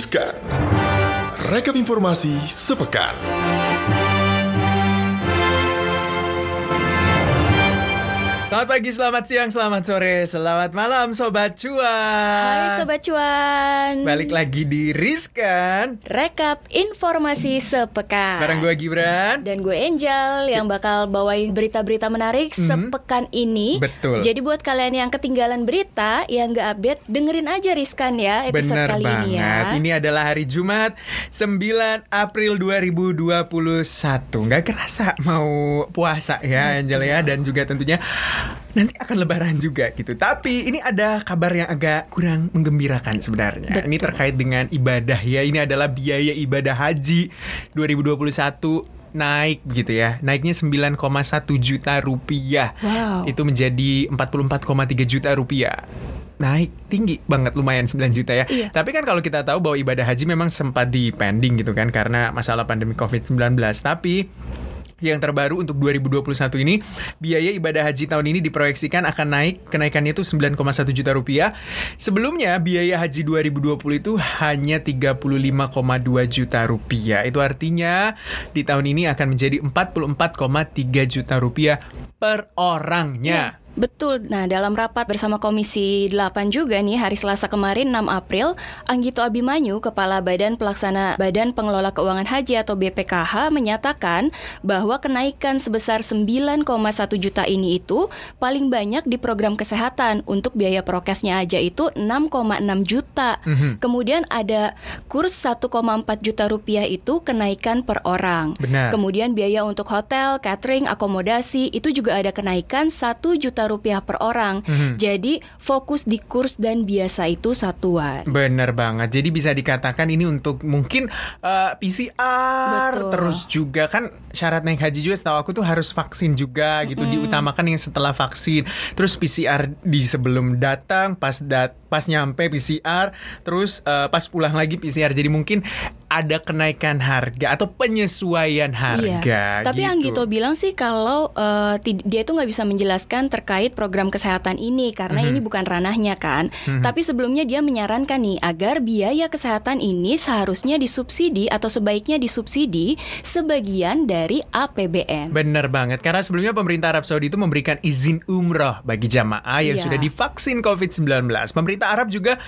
riskan. Rekap informasi sepekan. Selamat pagi, selamat siang, selamat sore, selamat malam Sobat Cuan. Hai Sobat Cuan. Balik lagi di Riskan Rekap Informasi Sepekan. Bareng gue Gibran. Dan gue Angel yang bakal bawain berita-berita menarik sepekan ini. Betul. Jadi buat kalian yang ketinggalan berita, yang gak update, dengerin aja Riskan ya episode bener kali banget. Ini ya. Ini adalah hari Jumat 9 April 2021. Gak kerasa mau puasa ya Angel ya. Dan juga tentunya nanti akan lebaran juga gitu. Tapi ini ada kabar yang agak kurang menggembirakan sebenarnya. Betul. Ini terkait dengan ibadah ya. Ini adalah biaya ibadah haji 2021 naik gitu ya. Naiknya 9,1 juta rupiah. Wow. Itu menjadi 44,3 juta rupiah. Naik tinggi banget, lumayan 9 juta ya. Iya. Tapi kan kalau kita tahu bahwa ibadah haji memang sempat dipending gitu kan karena masalah pandemi COVID-19. Tapi yang terbaru untuk 2021 ini, biaya ibadah haji tahun ini diproyeksikan akan naik. Kenaikannya itu 9,1 juta rupiah. Sebelumnya biaya haji 2020 itu hanya 35,2 juta rupiah. Itu artinya di tahun ini akan menjadi 44,3 juta rupiah per orangnya. Betul. Nah, dalam rapat bersama Komisi 8 juga nih hari Selasa kemarin 6 April, Anggito Abimanyu, Kepala Badan Pelaksana Badan Pengelola Keuangan Haji atau BPKH menyatakan bahwa kenaikan sebesar 9,1 juta ini itu paling banyak di program kesehatan. Untuk biaya prokesnya aja itu 6,6 juta. Kemudian ada kurs 1,4 juta rupiah itu kenaikan per orang. Benar. Kemudian biaya untuk hotel, catering, akomodasi itu juga ada kenaikan 1 juta rupiah per orang. Jadi fokus di kurs dan biasa itu satuan. Bener banget. Jadi bisa dikatakan ini untuk mungkin PCR. Betul. Terus juga kan syarat naik haji juga setahu aku tuh harus vaksin juga gitu. Diutamakan yang setelah vaksin. Terus PCR di sebelum datang, pas nyampe PCR, terus pas pulang lagi PCR. Jadi mungkin ada kenaikan harga atau penyesuaian harga. Iya. Tapi gitu. Anggito bilang sih kalau dia itu nggak bisa menjelaskan terkait program kesehatan ini karena ini bukan ranahnya kan. Tapi sebelumnya dia menyarankan nih agar biaya kesehatan ini seharusnya disubsidi atau sebaiknya disubsidi sebagian dari APBN. Bener banget. Karena sebelumnya pemerintah Arab Saudi itu memberikan izin umroh bagi jamaah yang sudah divaksin COVID-19. Pemerintah Arab juga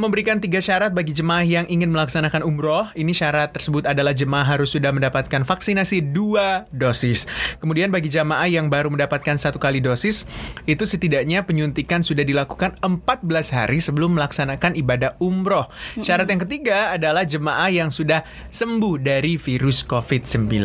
memberikan 3 syarat bagi jemaah yang ingin melaksanakan umroh. Ini syarat tersebut adalah jemaah harus sudah mendapatkan vaksinasi 2 dosis. Kemudian bagi jemaah yang baru mendapatkan 1 kali dosis, itu setidaknya penyuntikan sudah dilakukan 14 hari sebelum melaksanakan ibadah umroh. Syarat yang ketiga adalah jemaah yang sudah sembuh dari virus COVID-19.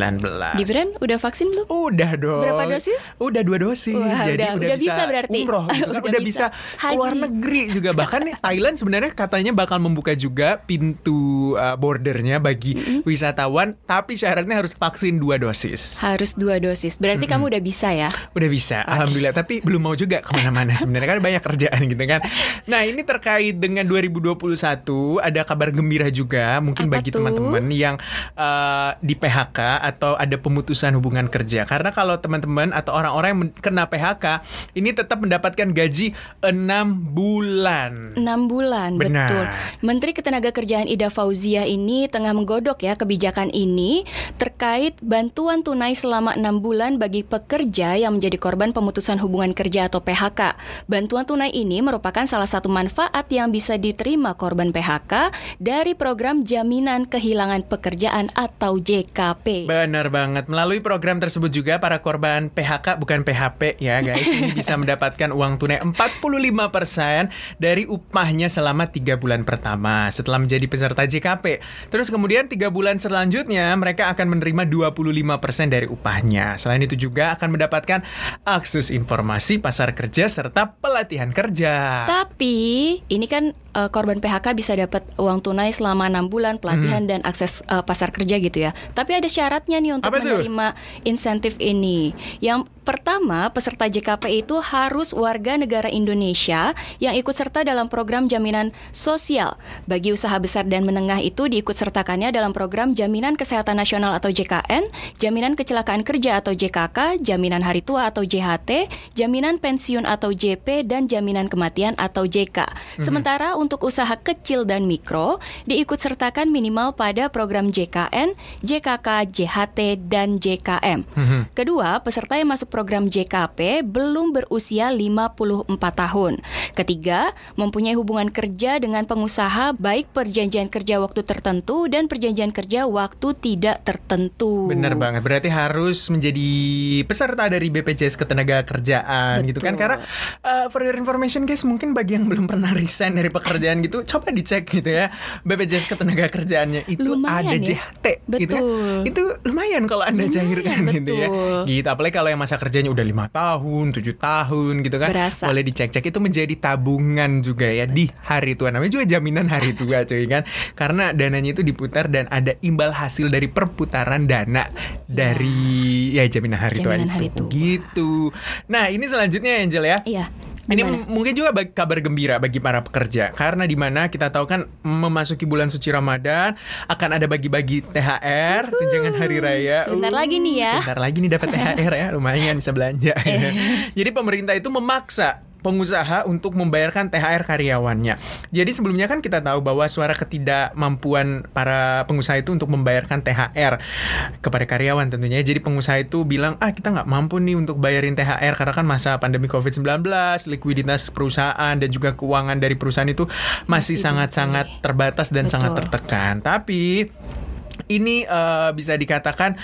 Gibran, udah vaksin belum? Udah dong. Berapa dosis? Udah 2 dosis. Wah, jadi udah bisa berarti umroh gitu kan. Udah bisa keluar negeri juga. Bahkan Thailand sebenarnya katanya bakal membuka juga pintu bordernya bagi wisatawan, tapi syaratnya harus vaksin 2 dosis. Harus 2 dosis. Berarti kamu udah bisa ya? Udah bisa, okay. Alhamdulillah. Tapi belum mau juga kemana-mana sebenarnya kan banyak kerjaan gitu kan. Nah, ini terkait dengan 2021 ada kabar gembira juga mungkin apa bagi teman-teman yang di PHK atau ada pemutusan hubungan kerja. Karena kalau teman-teman atau orang-orang yang kena PHK ini tetap mendapatkan gaji 6 bulan. Benar. Betul. Menteri Ketenagakerjaan Ida Fauziah ini tengah menggodok ya kebijakan ini terkait bantuan tunai selama 6 bulan bagi pekerja yang menjadi korban pemutusan hubungan kerja atau PHK. Bantuan tunai ini merupakan salah satu manfaat yang bisa diterima korban PHK dari program Jaminan Kehilangan Pekerjaan atau JKP. Benar banget. Melalui program tersebut juga para korban PHK bukan PHP ya guys, ini bisa mendapatkan uang tunai 45% dari upahnya selama 3 bulan pertama setelah menjadi peserta JKP. Terus kemudian 3 bulan selanjutnya mereka akan menerima 25% dari upahnya. Selain itu juga akan mendapatkan akses informasi pasar kerja serta pelatihan kerja. Tapi ini kan korban PHK bisa dapat uang tunai selama 6 bulan, pelatihan dan akses pasar kerja gitu ya. Tapi ada syaratnya nih untuk menerima insentif ini. Yang pertama, peserta JKP itu harus warga negara Indonesia yang ikut serta dalam program jaminan sosial. Bagi usaha besar dan menengah itu diikut sertakannya dalam program Jaminan Kesehatan Nasional atau JKN, Jaminan Kecelakaan Kerja atau JKK, Jaminan Hari Tua atau JHT, Jaminan Pensiun atau JP, dan Jaminan Kematian atau JK. Sementara untuk usaha kecil dan mikro, diikutsertakan minimal pada program JKN, JKK, JHT, dan JKM. Kedua, peserta yang masuk program JKP belum berusia 54 tahun. Ketiga, mempunyai hubungan kerja dengan pengusaha baik perjanjian kerja waktu tertentu dan perjanjian kerja waktu tidak tertentu. Benar banget, berarti harus menjadi peserta dari BPJS Ketenagakerjaan. Betul. Gitu kan, karena for your information guys, mungkin bagi yang belum pernah resign dari pekerjaan gitu, coba dicek gitu ya, BPJS Ketenagakerjaannya itu lumayan, ada ya? JHT gitu kan? Itu lumayan kalau Anda cairkan gitu ya gitu. Apalagi kalau yang masa kerjanya udah 5 tahun, 7 tahun gitu kan, berasa. Boleh dicek-cek, itu menjadi tabungan juga ya. Betul. Di hari tua, namanya juga jaminan hari tua cuy kan, karena dananya itu diputar dan ada imbal hasil dari perputaran dana dari ya jaminan hari jaminan tua hari itu. Tua. Gitu. Nah, ini selanjutnya Angel ya. Iya. Ini mungkin juga kabar gembira bagi para pekerja, karena di mana kita tahu kan memasuki bulan suci Ramadan akan ada bagi-bagi THR, tunjangan hari raya. Sebentar lagi nih ya. Sebentar lagi nih dapat THR ya, lumayan bisa belanja. Ya. Jadi pemerintah itu memaksa pengusaha untuk membayarkan THR karyawannya. Jadi sebelumnya kan kita tahu bahwa suara ketidakmampuan para pengusaha itu untuk membayarkan THR kepada karyawan tentunya. Jadi pengusaha itu bilang, kita nggak mampu nih untuk bayarin THR karena kan masa pandemi COVID-19, likuiditas perusahaan dan juga keuangan dari perusahaan itu masih sangat-sangat terbatas dan sangat tertekan. Tapi ini bisa dikatakan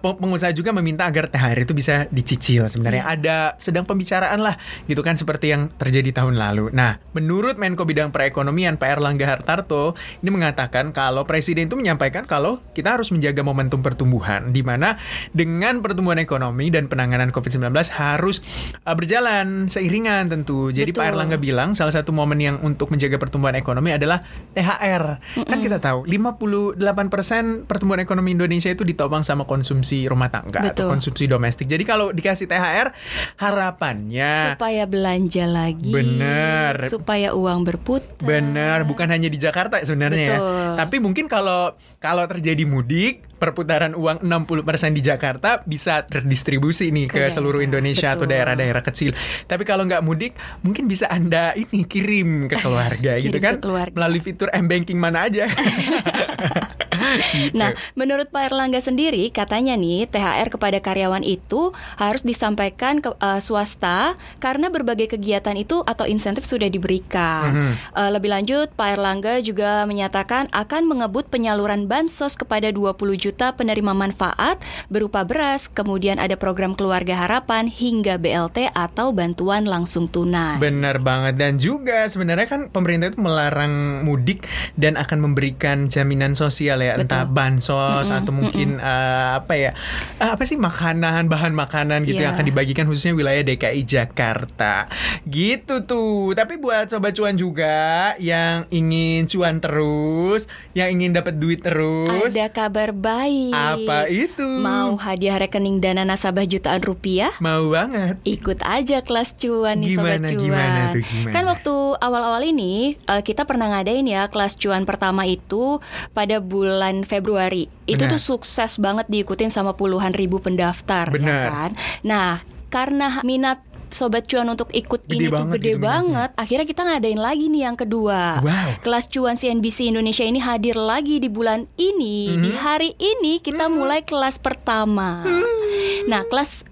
pengusaha juga meminta agar THR itu bisa dicicil. Sebenarnya ada sedang pembicaraan lah gitu kan, seperti yang terjadi tahun lalu. Nah, menurut Menko Bidang Perekonomian Pak Airlangga Hartarto, ini mengatakan kalau Presiden itu menyampaikan kalau kita harus menjaga momentum pertumbuhan, di mana dengan pertumbuhan ekonomi dan penanganan COVID-19 harus berjalan seiringan tentu. Jadi Pak Airlangga bilang salah satu momen yang untuk menjaga pertumbuhan ekonomi adalah THR. Kan kita tahu 58% pertumbuhan ekonomi Indonesia itu ditopang sama konsumsi rumah tangga. Betul. Atau konsumsi domestik. Jadi kalau dikasih THR, harapannya supaya belanja lagi. Bener. Supaya uang berputar. Bener. Bukan hanya di Jakarta sebenarnya. Betul. Ya. Tapi mungkin kalau terjadi mudik, perputaran uang 60% di Jakarta bisa terdistribusi nih ke seluruh Indonesia. Betul. Atau daerah-daerah kecil. Tapi kalau nggak mudik, mungkin bisa Anda ini kirim ke keluarga gitu kan, keluarga. Melalui fitur M-Banking mana aja. Nah, menurut Pak Airlangga sendiri, katanya nih THR kepada karyawan itu harus disampaikan ke swasta karena berbagai kegiatan itu atau insentif sudah diberikan. Lebih lanjut, Pak Airlangga juga menyatakan akan mengebut penyaluran bansos kepada 20 juta penerima manfaat berupa beras, kemudian ada program Keluarga Harapan hingga BLT atau bantuan langsung tunai. Benar banget. Dan juga sebenarnya kan pemerintah itu melarang mudik dan akan memberikan jaminan sosial ya. Betul. Entah bansos atau mungkin bahan makanan gitu yang akan dibagikan khususnya wilayah DKI Jakarta. Gitu tuh. Tapi buat sobat cuan juga yang ingin cuan terus, yang ingin dapat duit terus, ada kabar baik. Baik. Apa itu? Mau hadiah rekening dana nasabah jutaan rupiah? Mau banget. Ikut aja kelas cuan nih sobat cuan. Gimana? Kan waktu awal-awal ini kita pernah ngadain ya kelas cuan pertama itu pada bulan Februari. Itu tuh sukses banget diikutin sama puluhan ribu pendaftar. Benar. Ya kan? Nah, karena minat sobat cuan untuk ikut gede ini tuh gede banget. Akhirnya kita ngadain lagi nih yang kedua. Wow. Kelas cuan CNBC Indonesia ini hadir lagi di bulan ini. Di hari ini kita mulai kelas pertama. Nah, kelas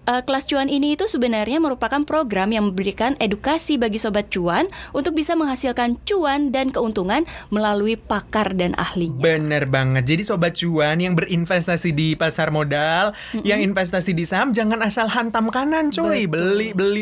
cuan ini itu sebenarnya merupakan program yang memberikan edukasi bagi sobat cuan untuk bisa menghasilkan cuan dan keuntungan melalui pakar dan ahlinya. Bener banget. Jadi sobat cuan yang berinvestasi di pasar modal, yang investasi di saham, jangan asal hantam kanan cuy.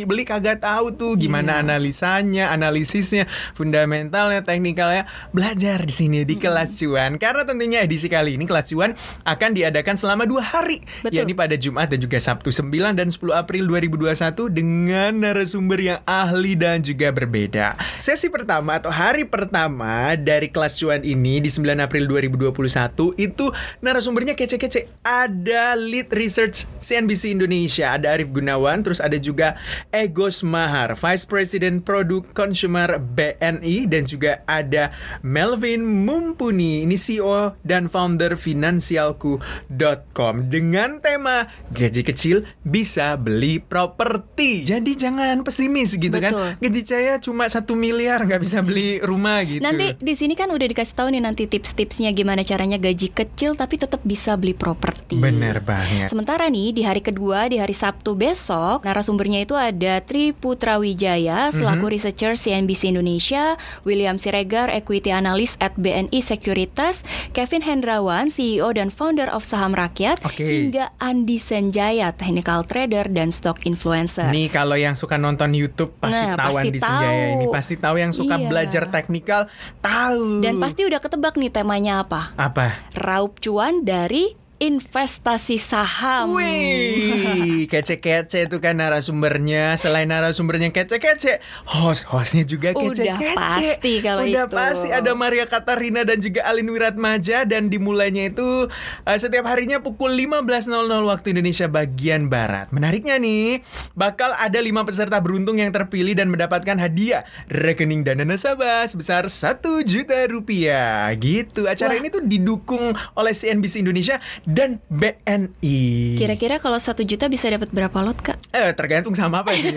Beli kagak tahu tuh gimana analisanya, analisisnya, fundamentalnya, teknikalnya. Belajar di sini di kelas cuan. Karena tentunya edisi kali ini kelas cuan akan diadakan selama 2 hari. Betul. Yakni pada Jumat Jumat dan juga Sabtu 9 dan 10 April 2021 dengan narasumber yang ahli dan juga berbeda. Sesi pertama atau hari pertama dari kelas cuan ini di 9 April 2021 itu narasumbernya kece-kece. Ada Lead Research CNBC Indonesia, ada Arief Gunawan, terus ada juga Egos Mahar, Vice President Produk Consumer BNI, dan juga ada Melvin Mumpuni, ini CEO dan founder Finansialku.com dengan tema gaji kecil bisa beli properti. Jadi jangan pesimis gitu. Betul. Kan gaji saya cuma 1 miliar nggak bisa beli rumah gitu. Nanti di sini kan udah dikasih tahu nih nanti tips-tipsnya gimana caranya gaji kecil tapi tetap bisa beli properti. Bener banget. Sementara nih di hari kedua, di hari Sabtu besok, narasumbernya itu ada Tri Putrawijaya selaku researcher CNBC Indonesia, William Siregar equity analyst at BNI Sekuritas, Kevin Hendrawan CEO dan founder of Saham Rakyat, hingga Andi Senjaya, technical trader dan stock influencer. Nih kalau yang suka nonton YouTube pasti tahu Andi Senjaya ini, pasti tahu yang suka belajar teknikal, tahu. Dan pasti udah ketebak nih temanya apa? Apa? Raup cuan dari investasi saham. Wih, kece-kece itu kan narasumbernya. Selain narasumbernya kece-kece, host-hostnya juga kece-kece. Udah pasti kalau itu. Udah pasti ada Maria Katarina dan juga Alin Wiratmaja. Dan dimulainya itu setiap harinya pukul 15.00 waktu Indonesia bagian Barat. Menariknya nih, bakal ada 5 peserta beruntung yang terpilih dan mendapatkan hadiah rekening dana nasabah sebesar 1 juta rupiah gitu. Acara ini tuh didukung oleh CNBC Indonesia dan BNI. Kira-kira kalau 1 juta bisa dapat berapa lot, Kak? Tergantung sama apa sih.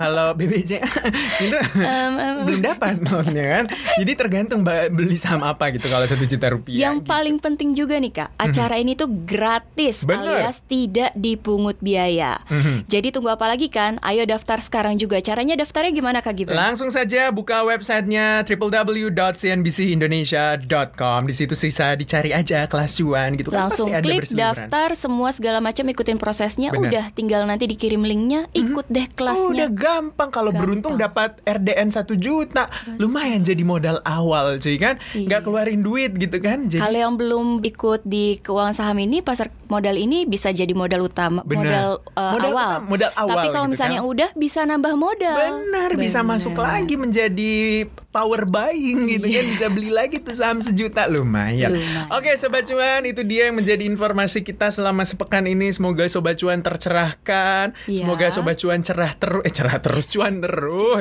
Kalau BBJ itu belum dapat lotnya kan. Jadi tergantung beli saham apa gitu kalau 1 juta rupiah. Yang gitu. Paling penting juga nih, Kak, acara ini tuh gratis. Bener. Alias tidak dipungut biaya. Jadi tunggu apa lagi kan? Ayo daftar sekarang juga. Caranya daftarnya gimana, Kak Gibran? Langsung saja buka websitenya www.cnbcindonesia.com. Di situ sisa dicari aja kelas cuan gitu. Langsung klik daftar semua segala macam, ikutin prosesnya. Bener. Udah tinggal nanti dikirim linknya, ikut deh kelasnya. Udah gampang kalau beruntung dapat RDN 1 juta. Lumayan jadi modal awal cuy kan. Nggak keluarin duit gitu kan jadi... Kalau yang belum ikut di keuangan saham ini, pasar modal ini bisa jadi modal utama. Bener. Modal awal utama, modal awal. Tapi kalau gitu misalnya kan udah bisa nambah modal. Benar, bisa masuk lagi menjadi power buying gitu kan. Bisa beli lagi tuh saham 1 juta. Lumayan. Oke Sobat Cuan, itu dia yang menjadi informasi kita selama sepekan ini. Semoga Sobat Cuan tercerahkan, semoga Sobat Cuan cerah terus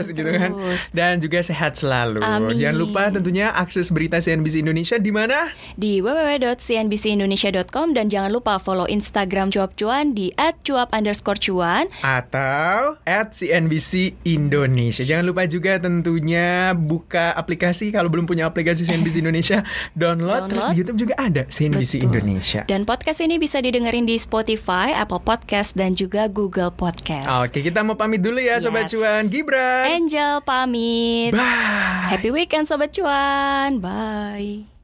gitu kan, dan juga sehat selalu. Amin. Jangan lupa tentunya akses berita CNBC Indonesia di mana? Di www.cnbcindonesia.com, dan jangan lupa follow Instagram Cuap Cuan di @cuap_cuan atau @cnbcindonesia. Jangan lupa juga tentunya buka aplikasi, kalau belum punya aplikasi CNBC Indonesia, download. Terus di YouTube juga ada CNBC Indonesia. Dan podcast ini bisa didengerin di Spotify, Apple Podcast, dan juga Google Podcast. Oke, kita mau pamit dulu ya Sobat Cuan. Gibran, Angel pamit. Bye. Happy weekend Sobat Cuan. Bye.